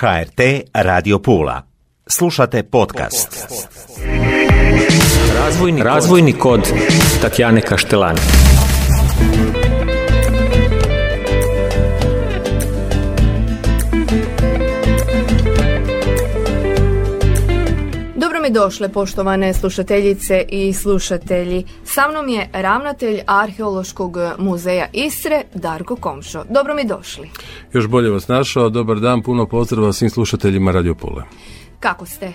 HRT Radio Pula. Slušate podcast. Razvojni kod Tatjane Kaštelan. Došle poštovane slušateljice i slušatelji. Sa mnom je ravnatelj Arheološkog muzeja Istre, Darko Komšo. Dobro mi došli. Još bolje vas našao, dobar dan, puno pozdrava svim slušateljima Radio Pule. Kako ste?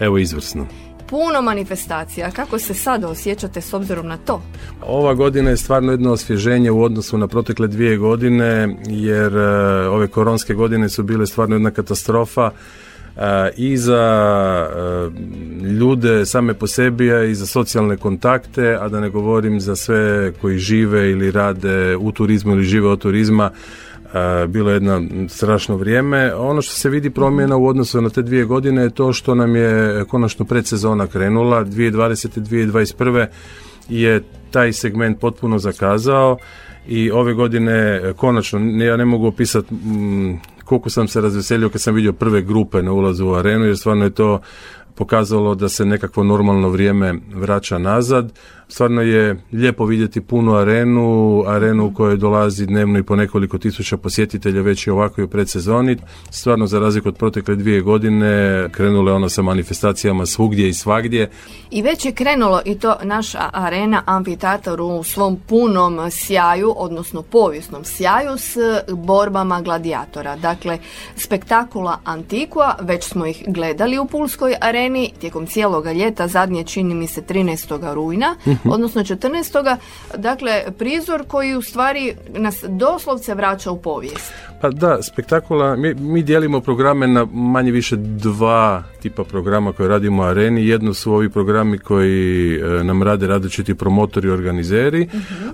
Evo, izvrsno. Puno manifestacija. Kako se sad osjećate s obzirom na to? Ova godina je stvarno jedno osvježenje u odnosu na protekle 2 godine, jer ove koronske godine su bile stvarno jedna katastrofa. I za ljude same po sebi, a i za socijalne kontakte, a da ne govorim za sve koji žive ili rade u turizmu ili žive od turizma, bilo je jedno strašno vrijeme. Ono što se vidi promjena u odnosu na te 2 godine je to što nam je konačno predsezona krenula. 2020. i 2021. je taj segment potpuno zakazao i ove godine konačno, ja ne mogu opisati koliko sam se razveselio kad sam vidio prve grupe na ulazu u arenu, jer stvarno je to pokazalo da se nekakvo normalno vrijeme vraća nazad. Stvarno je lijepo vidjeti punu arenu u kojoj dolazi dnevno i po nekoliko tisuća posjetitelja, već i ovako i u predsezoni. Stvarno, za razliku od protekle 2 godine, krenulo je ono sa manifestacijama svugdje i svagdje. I već je krenulo i to naša arena amfiteatar u svom punom sjaju, odnosno povijesnom sjaju, s borbama gladijatora. Dakle, Spectacvla Antikua, već smo ih gledali u pulskoj areni tijekom cijeloga ljeta, zadnje čini mi se 13. rujna, odnosno 14. Dakle, prizor koji u stvari nas doslovce vraća u povijest. Pa da, Spectacvla, mi dijelimo programe na manje više 2 tipa programa koje radimo u areni. Jedno su ovi programi koji nam rade različiti promotori i organizeri,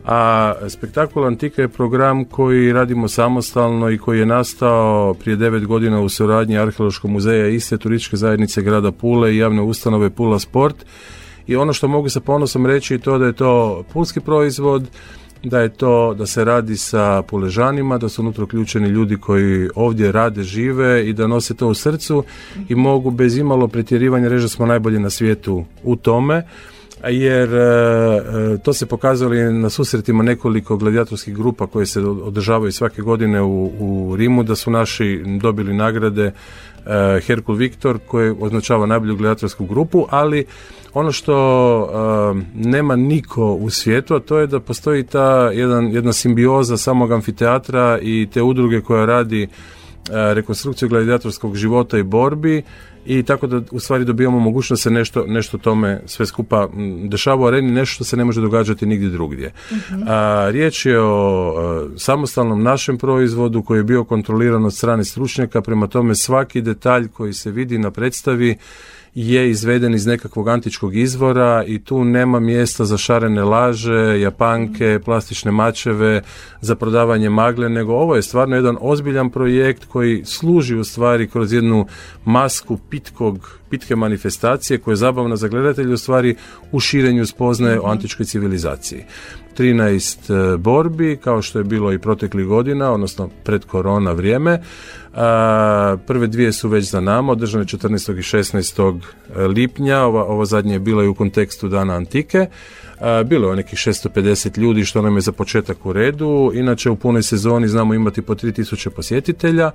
a Spectacvla Antika je program koji radimo samostalno i koji je nastao prije 9 godina u suradnji Arheološkog muzeja Istre, turističke zajednice grada Pule i javne ustanove Pula Sport. I ono što mogu sa ponosom reći je to da je to pulski proizvod, da se radi sa Puležanima, da su unutra uključeni ljudi koji ovdje rade, žive i da nose to u srcu i mogu bez imalo pretjerivanja reći da smo najbolji na svijetu u tome, jer to se pokazalo i na susretima nekoliko gladijatorskih grupa koje se održavaju svake godine u Rimu, da su naši dobili nagrade Herkul Viktor, koji označava najbolju gledatorsku grupu, ali ono što nema niko u svijetu, a to je da postoji ta jedna simbioza samog amfiteatra i te udruge koja radi rekonstrukciju gladijatorskog života i borbi, i tako da u stvari dobijamo mogućnost se nešto tome sve skupa dešava u areni, nešto što se ne može događati nigdje drugdje. Riječ je o samostalnom našem proizvodu koji je bio kontroliran od strane stručnjaka, prema tome svaki detalj koji se vidi na predstavi je izveden iz nekakvog antičkog izvora i tu nema mjesta za šarene laže, japanke, plastične mačeve, za prodavanje magle, nego ovo je stvarno jedan ozbiljan projekt koji služi u stvari kroz jednu masku pitke manifestacije koja je zabavna za gledatelje u stvari u širenju spoznaje o antičkoj civilizaciji. 13 borbi, kao što je bilo i proteklih godina, odnosno pred korona vrijeme. Prve 2 su već za nama, održane 14. i 16. lipnja, ovo zadnje je bilo i u kontekstu Dana Antike. Bilo je nekih 650 ljudi, što nam je za početak u redu. Inače, u punoj sezoni znamo imati po 3000 posjetitelja,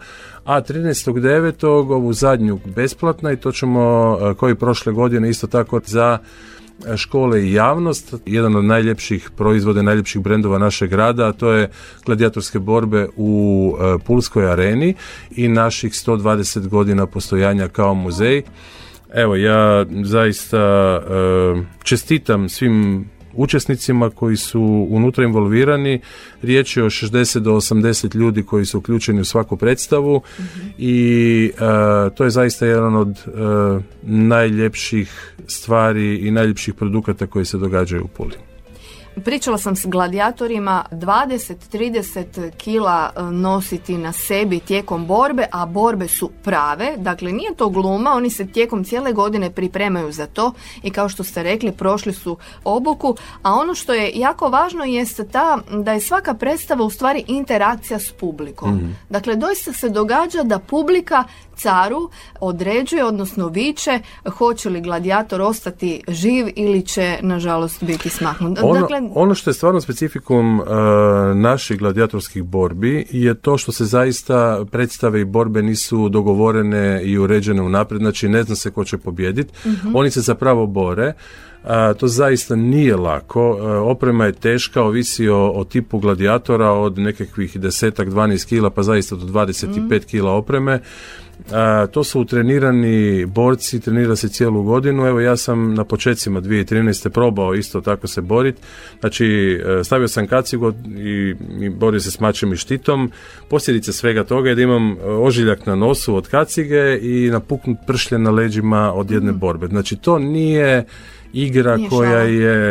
a 13.9. ovu zadnju besplatna, i to ćemo, koji prošle godine, isto tako za škole i javnost. Jedan od najljepših proizvoda, najljepših brendova našeg grada, a to je gladijatorske borbe u Pulskoj areni i naših 120 godina postojanja kao muzej. Evo, ja zaista čestitam svim učesnicima koji su unutra involvirani. Riječ je o 60 do 80 ljudi koji su uključeni u svaku predstavu i to je zaista jedan od najljepših stvari i najljepših produkata koji se događaju u Puli. Pričala sam s gladijatorima, 20-30 kila nositi na sebi tijekom borbe, a borbe su prave, dakle nije to gluma, oni se tijekom cijele godine pripremaju za to i kao što ste rekli, prošli su obuku, a ono što je jako važno jest ta da je svaka predstava u stvari interakcija s publikom. Mm-hmm. Dakle, doista se događa da publika caru određuje, odnosno viče, hoće li gladijator ostati živ ili će, nažalost, biti smaknut. Dakle, ono što je stvarno specifikum naših gladijatorskih borbi je to što se zaista predstave i borbe nisu dogovorene i uređene unaprijed, znači ne zna se ko će pobijediti. Uh-huh. Oni se zapravo bore. To zaista nije lako, oprema je teška, ovisi o tipu gladijatora, od nekakvih 10-12 kila pa zaista do 25 kila opreme. To su trenirani borci, trenira se cijelu godinu. Evo, ja sam na početcima 2013. probao isto tako se boriti. Znači, stavio sam kacigu i borio se s mačem i štitom. Posljedice svega toga je da imam ožiljak na nosu od kacige i napuknut pršlje na leđima od jedne borbe. Znači, to nije igra koja je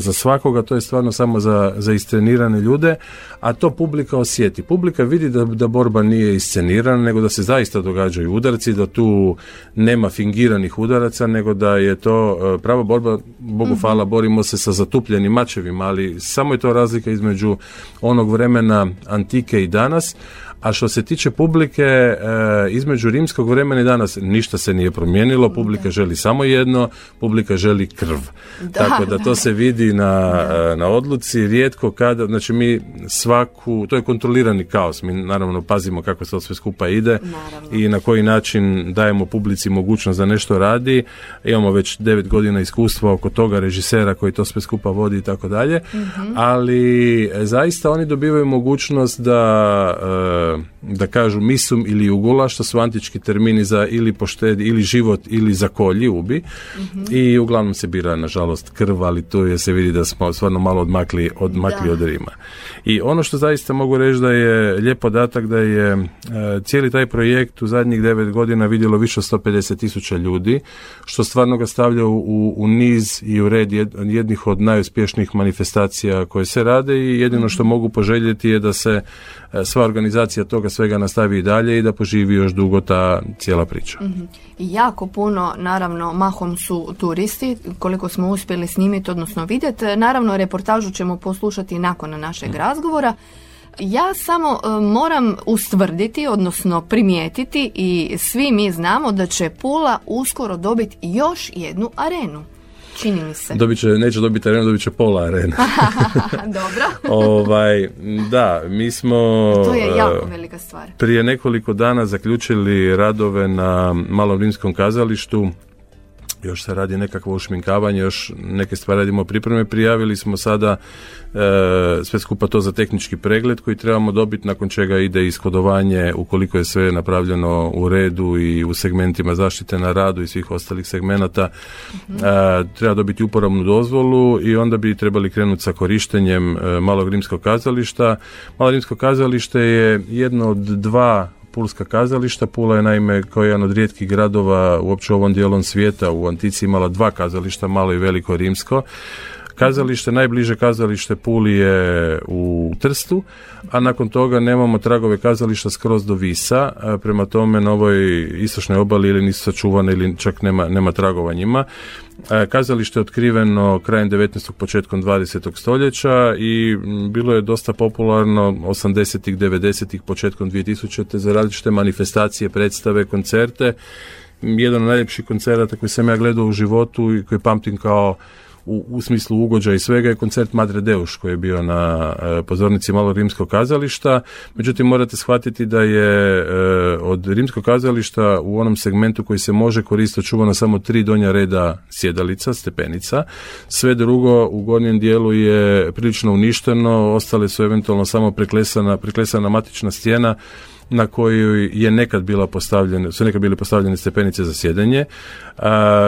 za svakoga, to je stvarno samo za istrenirane ljude, a to publika osjeti. Publika vidi da borba nije iscenirana, nego da se zaista događaju udarci, da tu nema fingiranih udaraca, nego da je to prava borba. Bogu hvala, borimo se sa zatupljenim mačevima, ali samo je to razlika između onog vremena antike i danas. A što se tiče publike, između rimskog vremena i danas ništa se nije promijenilo, publika želi samo jedno, publika želi krv. Tako da to se vidi na odluci, rijetko kada, znači mi to je kontrolirani kaos, mi naravno pazimo kako se to sve skupa ide, naravno, i na koji način dajemo publici mogućnost da nešto radi, imamo već 9 godina iskustva oko toga, režisera koji to sve skupa vodi i tako dalje, ali zaista oni dobivaju mogućnost da kažu misum ili ugula, što su antički termini za ili poštedi, ili život, ili zakolji, ubi. I uglavnom se bira, nažalost, krv, ali tu se vidi da smo stvarno malo odmakli od Rima. I ono što zaista mogu reći da je lijep podatak da je cijeli taj projekt u zadnjih 9 godina vidjelo više od 150,000 ljudi, što stvarno ga stavlja u niz i u red jednih od najuspješnijih manifestacija koje se rade i jedino što mogu poželjeti je da se sva organizacija toga svega nastavi i dalje i da poživi još dugo ta cijela priča. Mm-hmm. Jako puno, naravno, mahom su turisti, koliko smo uspjeli snimiti, odnosno vidjeti. Naravno, reportažu ćemo poslušati nakon našeg razgovora. Ja samo moram ustvrditi, odnosno primijetiti, i svi mi znamo da će Pula uskoro dobiti još jednu arenu. Čini mi se. Neće dobiti arenu, dobit će pola arena. Dobro. Da, mi smo... To je jako velika stvar. Prije nekoliko dana zaključili radove na Malom rimskom kazalištu. Još se radi nekakvo ušminkavanje, još neke stvari radimo pripreme. Prijavili smo sada sve skupa to za tehnički pregled koji trebamo dobiti, nakon čega ide ishodovanje ukoliko je sve napravljeno u redu i u segmentima zaštite na radu i svih ostalih segmenata. Treba dobiti uporabnu dozvolu i onda bi trebali krenuti sa korištenjem Malog rimskog kazališta. Malo rimsko kazalište je jedno od dva pulska kazališta. Pula je, naime, kao jedan od rijetkih gradova uopće ovom dijelom svijeta u antici imala dva kazališta, malo i veliko rimsko. Najbliže kazalište Puli je u Trstu, a nakon toga nemamo tragove kazališta skroz do Visa, prema tome na ovoj istočnoj obali ili nisu sačuvane ili čak nema tragova njima. Kazalište je otkriveno krajem 19. početkom 20. stoljeća i bilo je dosta popularno 80-ih, 90-ih, početkom 2000. za različite manifestacije, predstave, koncerte. Jedan od najljepših koncerata koji sam ja gledao u životu i koji pamtim kao u smislu ugođaja i svega je koncert Madre Deus koji je bio na pozornici Malo rimskog kazališta. Međutim, morate shvatiti da je od rimskog kazališta u onom segmentu koji se može koristiti čuvano samo 3 donja reda sjedalica, stepenica. Sve drugo u gornjem dijelu je prilično uništeno, ostale su eventualno samo preklesana matična stijena na kojoj su nekad bile postavljene stepenice za sjedenje.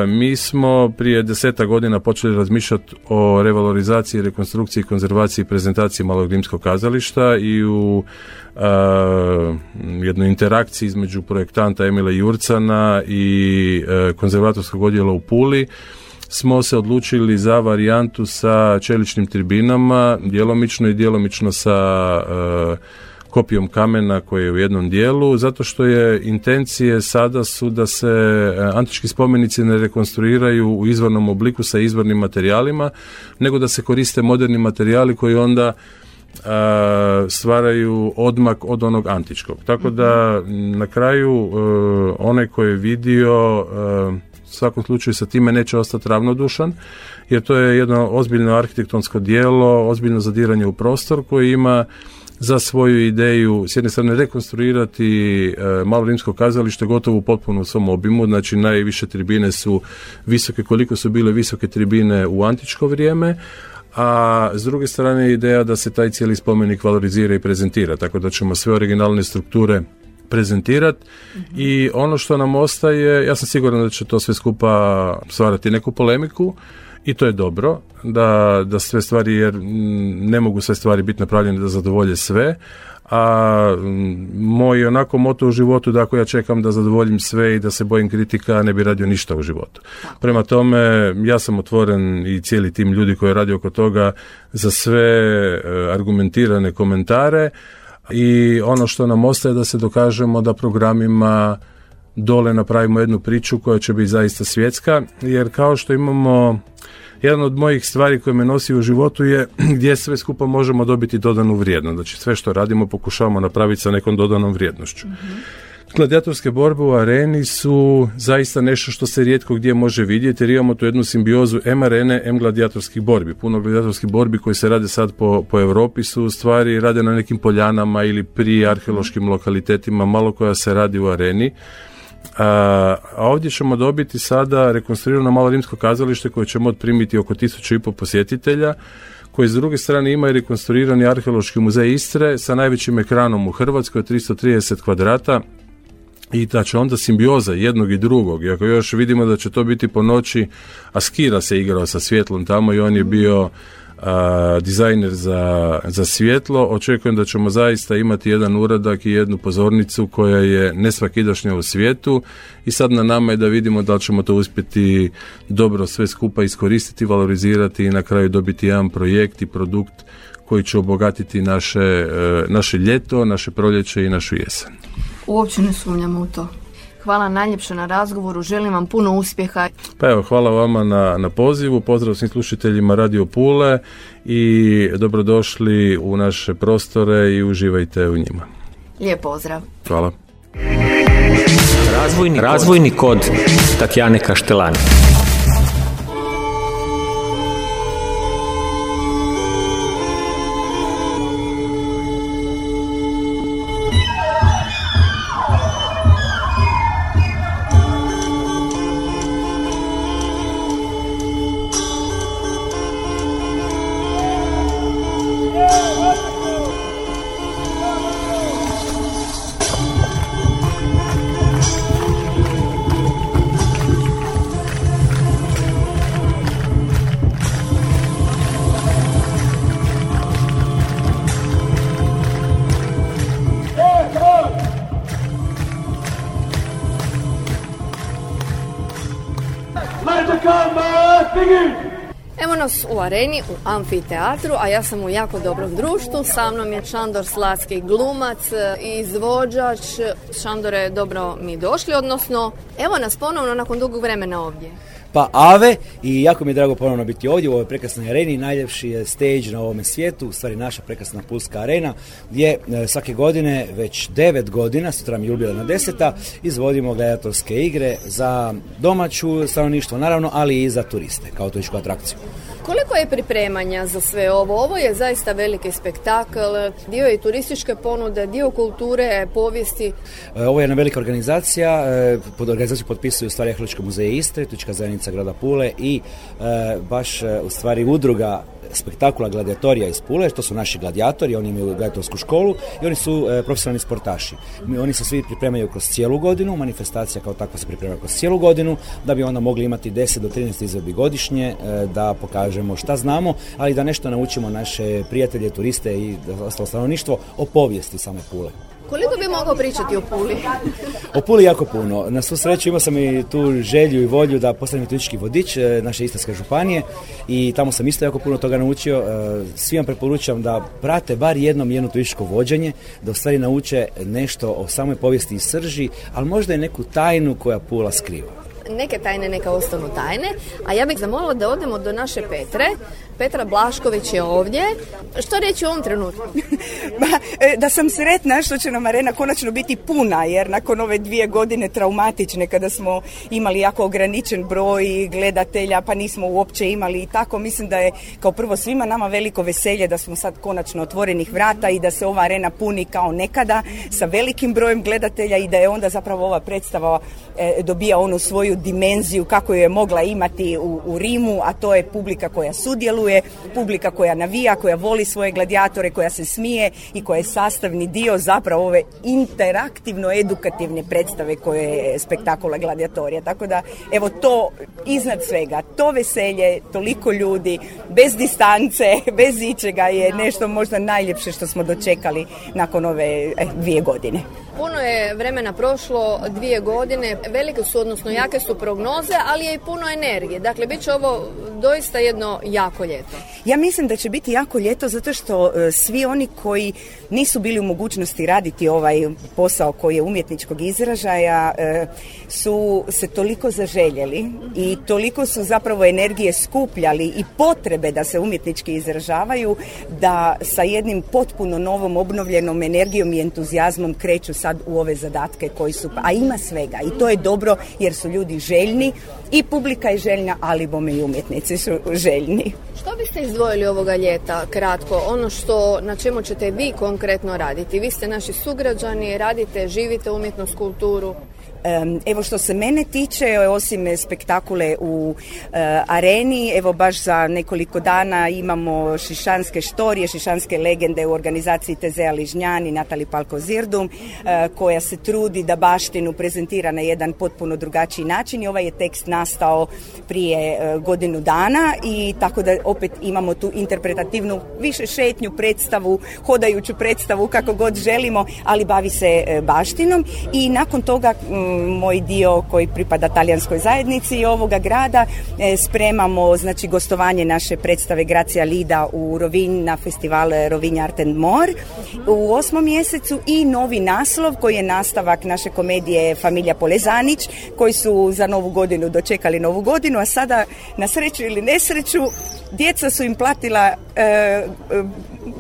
Mi smo prije 10 godina počeli razmišljati o revalorizaciji, rekonstrukciji, konzervaciji i prezentaciji Malog rimskog kazališta i u jednoj interakciji između projektanta Emila Jurcana i konzervatorskog odjela u Puli smo se odlučili za varijantu sa čeličnim tribinama, djelomično i djelomično sa kopijom kamena koji je u jednom dijelu, zato što je intencije sada su da se antički spomenici ne rekonstruiraju u izvornom obliku sa izvornim materijalima, nego da se koriste moderni materijali koji onda stvaraju odmak od onog antičkog. Tako da na kraju onaj koji je vidio u svakom slučaju sa time neće ostati ravnodušan, jer to je jedno ozbiljno arhitektonsko djelo, ozbiljno zadiranje u prostor koji ima za svoju ideju s jedne strane rekonstruirati Malo rimsko kazalište gotovo u potpunom svom obimu, znači najviše tribine su visoke koliko su bile visoke tribine u antičko vrijeme, a s druge strane je ideja da se taj cijeli spomenik valorizira i prezentira, tako da ćemo sve originalne strukture prezentirati. Mm-hmm. I ono što nam ostaje, ja sam siguran da će to sve skupa stvarati neku polemiku i to je dobro da sve stvari, jer ne mogu sve stvari biti napravljene da zadovolje sve, a moj onako moto u životu da ako ja čekam da zadovoljim sve i da se bojim kritika, ne bi radio ništa u životu. Prema tome, ja sam otvoren i cijeli tim ljudi koji radi oko toga za sve argumentirane komentare i ono što nam ostaje da se dokažemo da programima dole napravimo jednu priču koja će biti zaista svjetska, jer kao što imamo, jedan od mojih stvari koje me nosi u životu je gdje sve skupa možemo dobiti dodanu vrijednost. Znači sve što radimo pokušavamo napraviti sa nekom dodanom vrijednošću. Mm-hmm. Gladijatorske borbe u areni su zaista nešto što se rijetko gdje može vidjeti, jer imamo tu jednu simbiozu M arene, M gladijatorskih borbi. Puno gladijatorskih borbi koji se rade sad po Europi su u stvari rade na nekim poljanama ili pri arheološkim lokalitetima, malo koja se radi u areni. A ovdje ćemo dobiti sada rekonstruirano Malo rimsko kazalište koje ćemo primiti oko 1.500 posjetitelja, koji s druge strane ima i rekonstruirani Arheološki muzej Istre sa najvećim ekranom u Hrvatskoj, 330 kvadrata, i da će onda simbioza jednog i drugog, i ako još vidimo da će to biti po noći, Askira se igrao sa svjetlom tamo i on je bio dizajner za svjetlo. Očekujem da ćemo zaista imati jedan uradak i jednu pozornicu koja je nesvakidašnja u svijetu i sad na nama je da vidimo da li ćemo to uspjeti dobro sve skupa iskoristiti, valorizirati i na kraju dobiti jedan projekt i produkt koji će obogatiti naše ljeto, naše proljeće i našu jesen. Uopće ne sumnjamo u to. Hvala najljepše na razgovoru, želim vam puno uspjeha. Pa evo, hvala vama na pozivu, pozdrav svim slušateljima Radio Pule i dobrodošli u naše prostore i uživajte u njima. Lijep pozdrav. Hvala. Razvojni kod Tatjane Kaštelan. U areni, u amfiteatru, a ja sam u jako dobrom društvu. Sa mnom je Šandor Slatski, glumac i izvođač. Šandore, dobro mi došli, odnosno evo nas ponovno nakon dugog vremena ovdje. Pa Ave, i jako mi je drago ponovno biti ovdje u ovoj prekrasnoj areni, najljepši je stage na ovome svijetu, u stvari naša prekrasna pulska arena, gdje svake godine, već 9 godina, sutra mi jubilarna 10, izvodimo gladijatorske igre za domaću stanovništvo, naravno, ali i za turiste, kao turističku atrakciju. Koliko je pripremanja za sve ovo? Ovo je zaista veliki spektakl, dio je turističke ponude, dio kulture, povijesti. Ovo je jedna velika organizacija, pod organizaciju potpisuju u stvari Arheološki muzej Istre, turistička zajednica grada Pule i u stvari udruga Spectacvla Gladiatoria iz Pule, što su naši gladijatori, oni imaju gladijatorsku školu i oni su profesionalni sportaši. Oni se svi pripremaju kroz cijelu godinu, manifestacija kao takva se priprema kroz cijelu godinu, da bi onda mogli imati 10 do 13 izvedbi godišnje, da pokažemo šta znamo, ali da nešto naučimo naše prijatelje, turiste i ostalo stanovništvo o povijesti same Pule. Koliko bi mogao pričati o Puli? O Puli jako puno. Na svu sreću imao sam i tu želju i volju da postanem turistički vodič naše Istarske županije i tamo sam isto jako puno toga naučio. Svima preporučam da prate bar jedno turističko vođenje, da u stvari nauče nešto o samoj povijesti i srži, ali možda i neku tajnu koja Pula skriva. Neke tajne, neka ostanu tajne, a ja bih zamolila da odemo do naše Petre. Petra Blašković je ovdje. Što reći u ovom trenutku? Da sam sretna što će nam arena konačno biti puna, jer nakon ove 2 godine traumatične, kada smo imali jako ograničen broj gledatelja, pa nismo uopće imali i tako, mislim da je kao prvo svima nama veliko veselje da smo sad konačno otvorenih vrata i da se ova arena puni kao nekada sa velikim brojem gledatelja i da je onda zapravo ova predstava dobija onu svoju dimenziju kako je mogla imati u Rimu, a to je publika koja sudjeluje, publika koja navija, koja voli svoje gladijatore, koja se smije i koja je sastavni dio zapravo ove interaktivno-edukativne predstave koje je Spectacvla Gladiatoria. Tako da, evo to iznad svega, to veselje, toliko ljudi, bez distance, bez ičega je nešto možda najljepše što smo dočekali nakon ove 2 godine. Puno je vremena prošlo, 2 godine, velike su, odnosno jake su prognoze, ali je i puno energije. Dakle, bit će ovo doista jedno jako ljeto. Ja mislim da će biti jako ljeto zato što svi oni koji nisu bili u mogućnosti raditi ovaj posao koji je umjetničkog izražaja su se toliko zaželjeli i toliko su zapravo energije skupljali i potrebe da se umjetnički izražavaju, da sa jednim potpuno novom obnovljenom energijom i entuzijazmom kreću sad u ove zadatke koji su, a ima svega i to je dobro jer su ljudi željni i publika je željna, ali bome i umjetnici su željni. Što biste izdvojili ovoga ljeta kratko, ono što na čemu ćete vi konkretno raditi? Vi ste naši sugrađani, radite, živite umjetnost, kulturu. Evo što se mene tiče, osim spektakule u areni, evo baš za nekoliko dana imamo šišanske štorije, šišanske legende u organizaciji Tezea Ližnjani, Natali Palko Zirdum, koja se trudi da baštinu prezentira na jedan potpuno drugačiji način i ovaj je tekst nastao prije godinu dana i tako da opet imamo tu interpretativnu više šetnju predstavu, hodajuću predstavu kako god želimo, ali bavi se baštinom i nakon toga moj dio koji pripada talijanskoj zajednici i ovoga grada spremamo, znači, gostovanje naše predstave Gracia Lida u Rovinj na festival Rovinj Art and More u 8. mjesecu i novi naslov koji je nastavak naše komedije Familija Polezanić koji su za novu godinu dočekali novu godinu, a sada na sreću ili nesreću djeca su im platila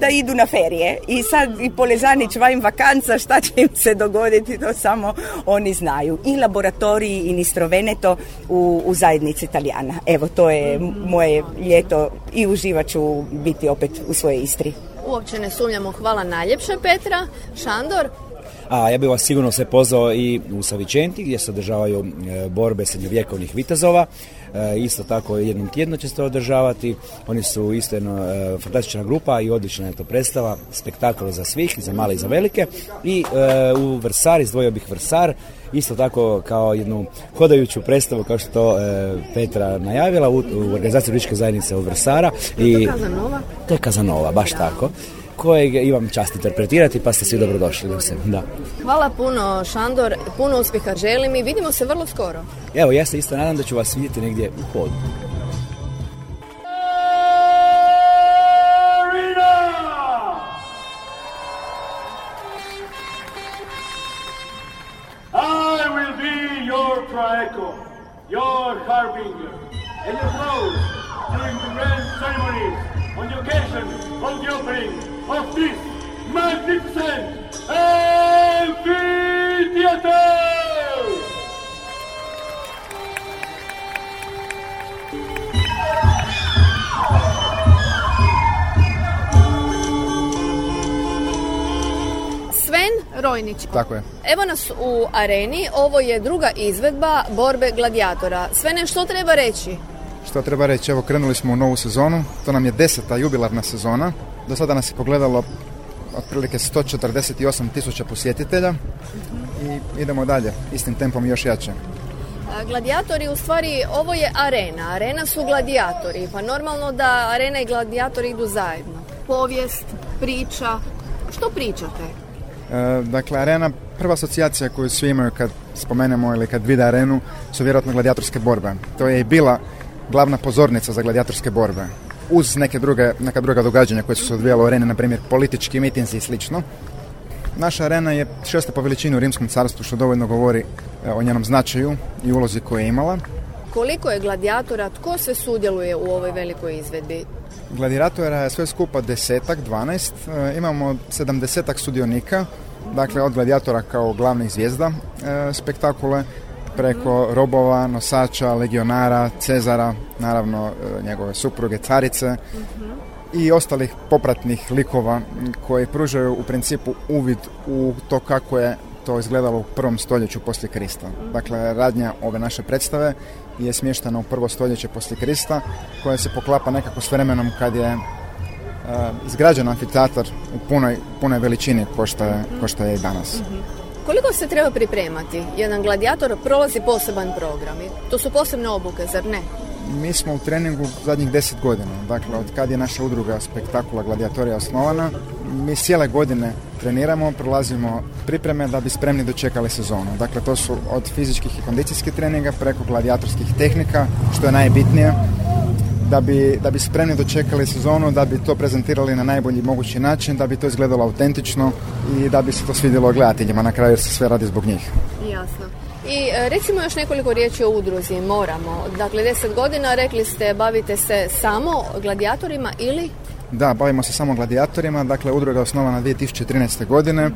da idu na ferije i sad i Polezanić vajim vakanca, šta će im se dogoditi to samo oni znaju. I laboratoriji i Istroveneto u zajednici Talijana. Evo, to je moje ljeto i uživat ću biti opet u svojoj Istri. Uopće ne sumnjamo. Hvala najljepša, Petra. Šandor? Ja bih vas sigurno se pozvao i u Savičenti gdje se održavaju borbe srednjovjekovnih vitezova. Isto tako jednom tjedno će se održavati. Oni su isto jedna fantastična grupa i odlična je to predstava. Spektakl za svih, za male i za velike. I u Vrsar, izdvojio bih Vrsar, isto tako kao jednu hodajuću predstavu kao što Petra najavila u organizaciji turističke zajednice u Vrsara. I Kazanova? To je Kazanova, baš da. Tako. Kojeg imam čast interpretirati, pa ste svi dobrodošli. Da. Hvala puno, Šandor, puno uspjeha želim i vidimo se vrlo skoro. Evo, ja se isto nadam da ću vas vidjeti negdje u hodu. I will be your praetor, your harbinger, and your role during the grand ceremonies on the occasion of the opening of this magnificent amphitheater! Rojnić. Tako je. Evo nas u areni, ovo je druga izvedba borbe gladijatora. Svene, što treba reći? Što treba reći? Evo, krenuli smo u novu sezonu, to nam je 10. jubilarna sezona. Do sada nas je pogledalo otprilike 148.000 posjetitelja i idemo dalje, istim tempom još jače. Gladijatori, u stvari, ovo je arena. Arena su gladijatori, pa normalno da arena i gladijatori idu zajedno. Povijest, priča, što pričate? Dakle, arena, prva asocijacija koju svi imaju kad spomenemo ili kad vide arenu su vjerojatno gladijatorske borbe. To je i bila glavna pozornica za gladijatorske borbe. Uz neka druga događanja koje su se odvijala u areni, na primjer politički mitinzi i slično. Naša arena je šesta po veličini u Rimskom carstvu, što dovoljno govori o njenom značaju i ulozi koju je imala. Koliko je gladijatora, tko sve sudjeluje u ovoj velikoj izvedbi? Gladijatora je sve skupa 10-12, imamo 70 sudionika, dakle od gladijatora kao glavnih zvijezda spektakule, preko robova, nosača, legionara, Cezara, naravno njegove supruge, carice i ostalih popratnih likova koji pružaju u principu uvid u to kako je to izgledalo u prvom stoljeću poslije Krista. Dakle, radnja ove naše predstave je smještena u prvo stoljeće poslije Krista, koja se poklapa nekako s vremenom kad je izgrađen amfiteatar u punoj veličini ko što je i danas. Koliko se treba pripremati? Jedan gladijator prolazi poseban program. To su posebne obuke, zar ne? Mi smo u treningu zadnjih 10 godina. Dakle, od kad je naša udruga Spectacvla Gladiatoria osnovana, mi cijele godine treniramo, prolazimo pripreme da bi spremni dočekali sezonu. Dakle, to su od fizičkih i kondicijskih treninga preko gladijatorskih tehnika, što je najbitnije, da bi spremni dočekali sezonu, da bi to prezentirali na najbolji mogući način, da bi to izgledalo autentično i da bi se to svidjelo gledateljima na kraju, jer se sve radi zbog njih. Jasno. I recimo još nekoliko riječi o udruzi, moramo. Dakle, 10 godina, rekli ste, bavite se samo gladijatorima ili? Da, bavimo se samo gladijatorima. Dakle, udruga je osnovana 2013. godine.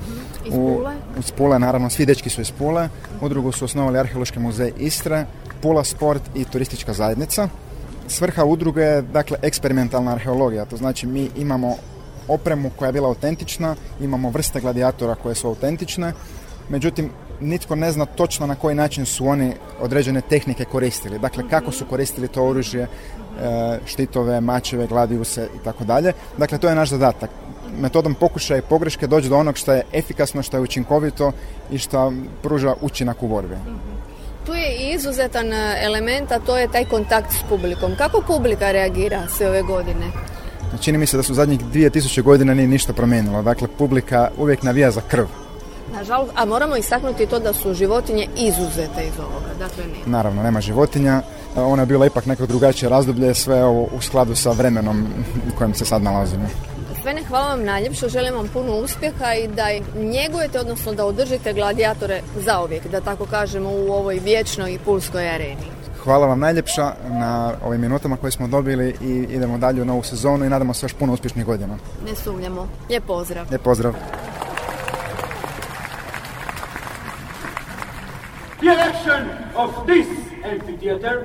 Iz Pule? Iz Pule, naravno, svi dečki su iz Pule. Udrugu su osnovali Arheološki muzej Istre, Pula Sport i turistička zajednica. Svrha udruge je, dakle, eksperimentalna arheologija. To znači, mi imamo opremu koja je bila autentična, imamo vrste gladijatora koje su autentične, međutim, nitko ne zna točno na koji način su oni određene tehnike koristili. Dakle, kako su koristili to oružje, štitove, mačeve, gladijuse itd. Dakle, to je naš zadatak. Metodom pokušaja i pogreške doći do onog što je efikasno, što je učinkovito i što pruža učinak u borbi. Tu je i izuzetan element, a to je taj kontakt s publikom. Kako publika reagira sve ove godine? Čini mi se da su zadnjih 2000 godina nije ništa promijenilo. Dakle, publika uvijek navija za krv. Nažalost, a moramo istaknuti to da su životinje izuzete iz ovoga, dakle nema. Naravno, nema životinja, ona je bila ipak neko drugačije razdoblje, sve ovo u skladu sa vremenom u kojem se sad nalazimo. Svene, hvala vam najljepše, želim vam puno uspjeha i da njegujete, odnosno da održite gladijatore zauvijek, da tako kažemo, u ovoj vječnoj i pulskoj areni. Hvala vam najljepša na ovim minutama koje smo dobili i idemo dalje u novu sezonu i nadamo se još puno uspješnih godina. Ne sumnjamo. Lijep pozdrav. Lijep pozdrav. The election of this amphitheater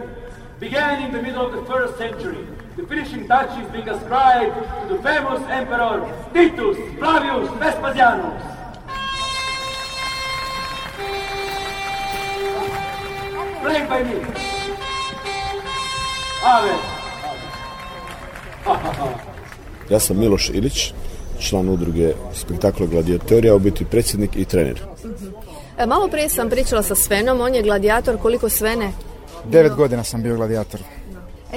began in the middle of the 1st century. The finishing touch is being ascribed to the famous emperor Titus Flavius Vespasianus. Played by me. Ave. Ja sam Miloš Ilić, član udruge Spectacvla Gladiatoria, u biti predsjednik i trener. Malo prije sam pričala sa Svenom, on je gladijator, koliko Svene? 9 godina sam bio gladijator.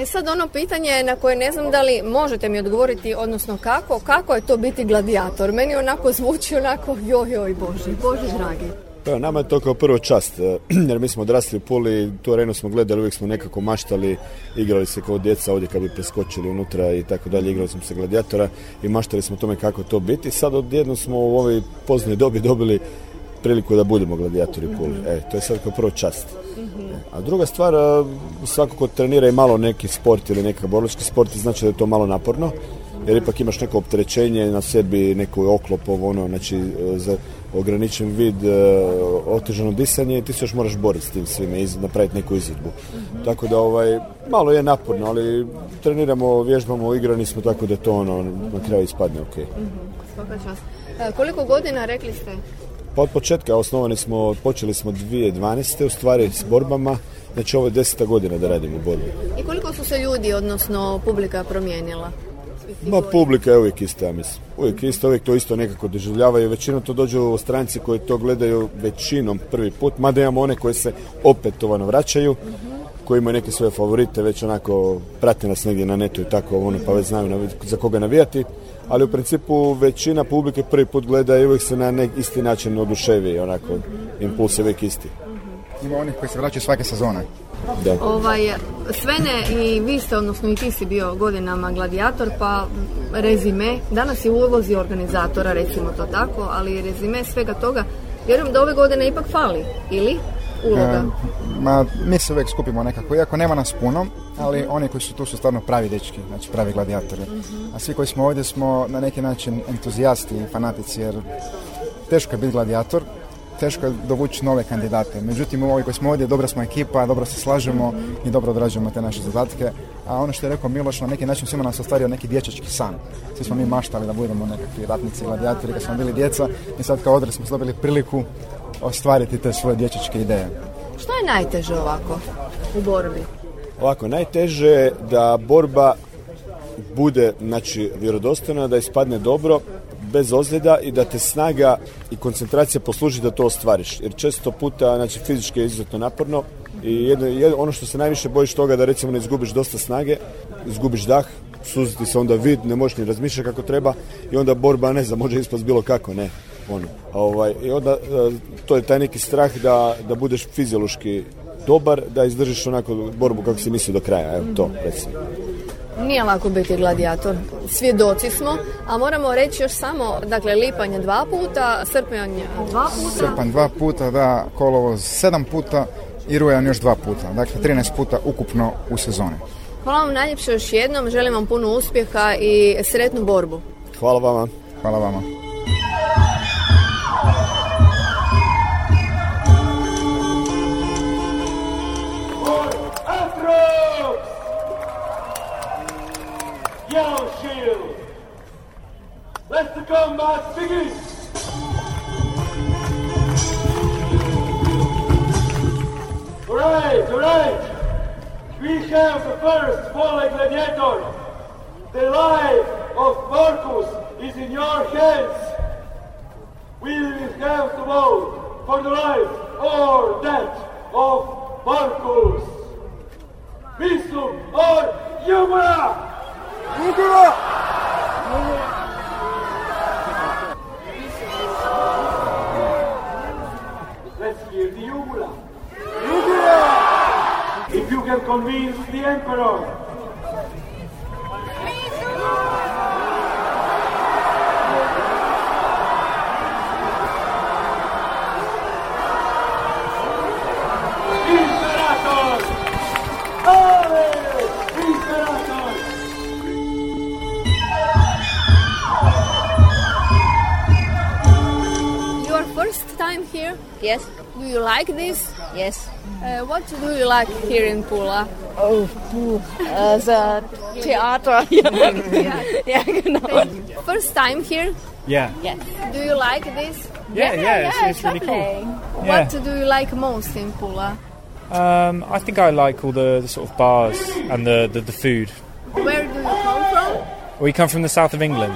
Sad ono pitanje na koje ne znam da li možete mi odgovoriti, odnosno kako je to biti gladijator? Meni onako zvuči onako joj Bože dragi. Pa, nama je to kao prvo čast, jer mi smo odrasli u Puli, tu arenu smo gledali, uvijek smo nekako maštali, igrali se kao djeca ovdje kad bi preskočili unutra i tako dalje, igrali smo se gladijatora i maštali smo tome kako to biti. Sad odjedno smo u ovoj poznoj dobi dobili priliku da budemo gladijatori Puli. To je sad kao prvo čast. A druga stvar, svako ko trenira i malo neki sport ili neka borilački sport, znači da je to malo naporno, jer ipak imaš neko opterećenje na sebi, neko oklop, ono, znači za ograničen vid, otežano disanje i ti se još moraš boriti s tim svime i napraviti neku izvedbu. Tako da malo je naporno, ali treniramo, vježbamo, igrani smo, tako da to na kraju ispadne ok. Svaka čast. Koliko godina rekli ste? Pa od početka počeli smo 2012. u stvari s borbama, znači ovo je 10. godina da radimo borbu. I koliko su se ljudi, odnosno publika, promijenila? Publika je uvijek ista, ja mislim. Uvijek ista, uvijek to isto nekako doživljavaju. Većinom to dođu stranci koji to gledaju većinom prvi put, mada imamo one koji se opetovano vraćaju, koji imaju neke svoje favorite, već onako prate nas negdje na netu i tako, pa već znaju za koga navijati. ali u principu većina publike prvi put gleda i uvijek se na neki isti način oduševi, onako, impuls je uvijek isti. Ima onih koji se vraćaju svake sezone. Da. Svene, i vi ste, odnosno i ti si bio godinama gladijator, pa rezime, danas je u ulozi organizatora, recimo to tako, ali rezime svega toga, vjerujem da ove godine ipak fali, ili uloga? Mi se uvijek skupimo nekako, iako nema nas puno, ali oni koji su tu su stvarno pravi dečki, znači pravi gladijatori. A svi koji smo ovdje smo na neki način entuzijasti i fanatici, jer teško je biti gladijator, teško je dovući nove kandidate. Međutim, ovi koji smo ovdje, dobra smo ekipa, dobro se slažemo i dobro odrađujemo te naše zadatke. A ono što je rekao Miloš, na neki način svima nas ostvario neki dječački san. Svi smo mi maštali da budemo nekakvi ratnici, gladijatori, kad smo bili djeca, i sad kao odrasli smo dobili priliku ostvariti te svoje dječačke ideje. Što je najteže ovako u borbi? Ovako, najteže je da borba bude, znači, vjerodostojna, da ispadne dobro, bez ozljeda, i da te snaga i koncentracija posluži da to ostvariš. Jer često puta, znači, fizički je izuzetno naporno i ono što se najviše bojiš toga da, recimo, ne izgubiš dosta snage, izgubiš dah, suziti se onda vid, ne možeš ni razmišljati kako treba i onda borba, ne znam, može ispast bilo kako, ne. I onda to je taj neki strah da budeš fiziološki dobar, da izdržiš onako borbu kako si mislio do kraja. Evo to, recimo. Nije lako biti gladijator, svjedoci smo, a moramo reći još samo, dakle, lipanj 2 puta, srpanj 2 puta, da, kolovoz 7 puta i rujan još 2 puta, dakle 13 puta ukupno u sezoni. Hvala vam najljepše još jednom, želim vam puno uspjeha i sretnu borbu. Hvala vama. Hvala vama. Yellow shield. Let the combat begin. Alright, alright. We have the first fallen gladiator. The life of Marcus is in your hands. We will have to vote for the life or death of Marcus. Visum or Jumra! Jumra! Let's hear the Jumra! Jumra! If you can convince the Emperor. Imperator! Ale! Imperator! First time here? Yes. Do you like this? Yes. What do you like here in Pula? Oh, the theater. Yeah, genau. First time here? Yeah. Yes. Do you like this? Yeah, it's really cool. What do you like most in Pula? I think I like all the sort of bars and the food. Where do you come from? We come from the south of England,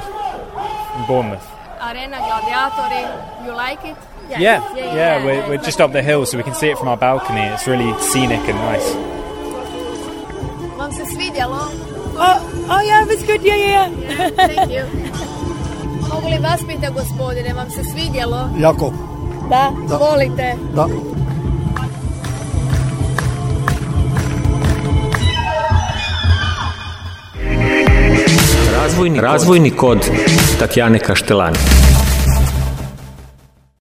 in Bournemouth. Arena Gladiatori, you like it? Yeah. We're just up the hill, so we can see it from our balcony. It's really scenic and nice. Vam se svidjelo? Oh, yeah, it's good, yeah. Thank you. Mogu li vas pita, gospodine, vam se svidjelo? Jako. Da, volite? Da. Razvojni kod Tatjane Kaštelan.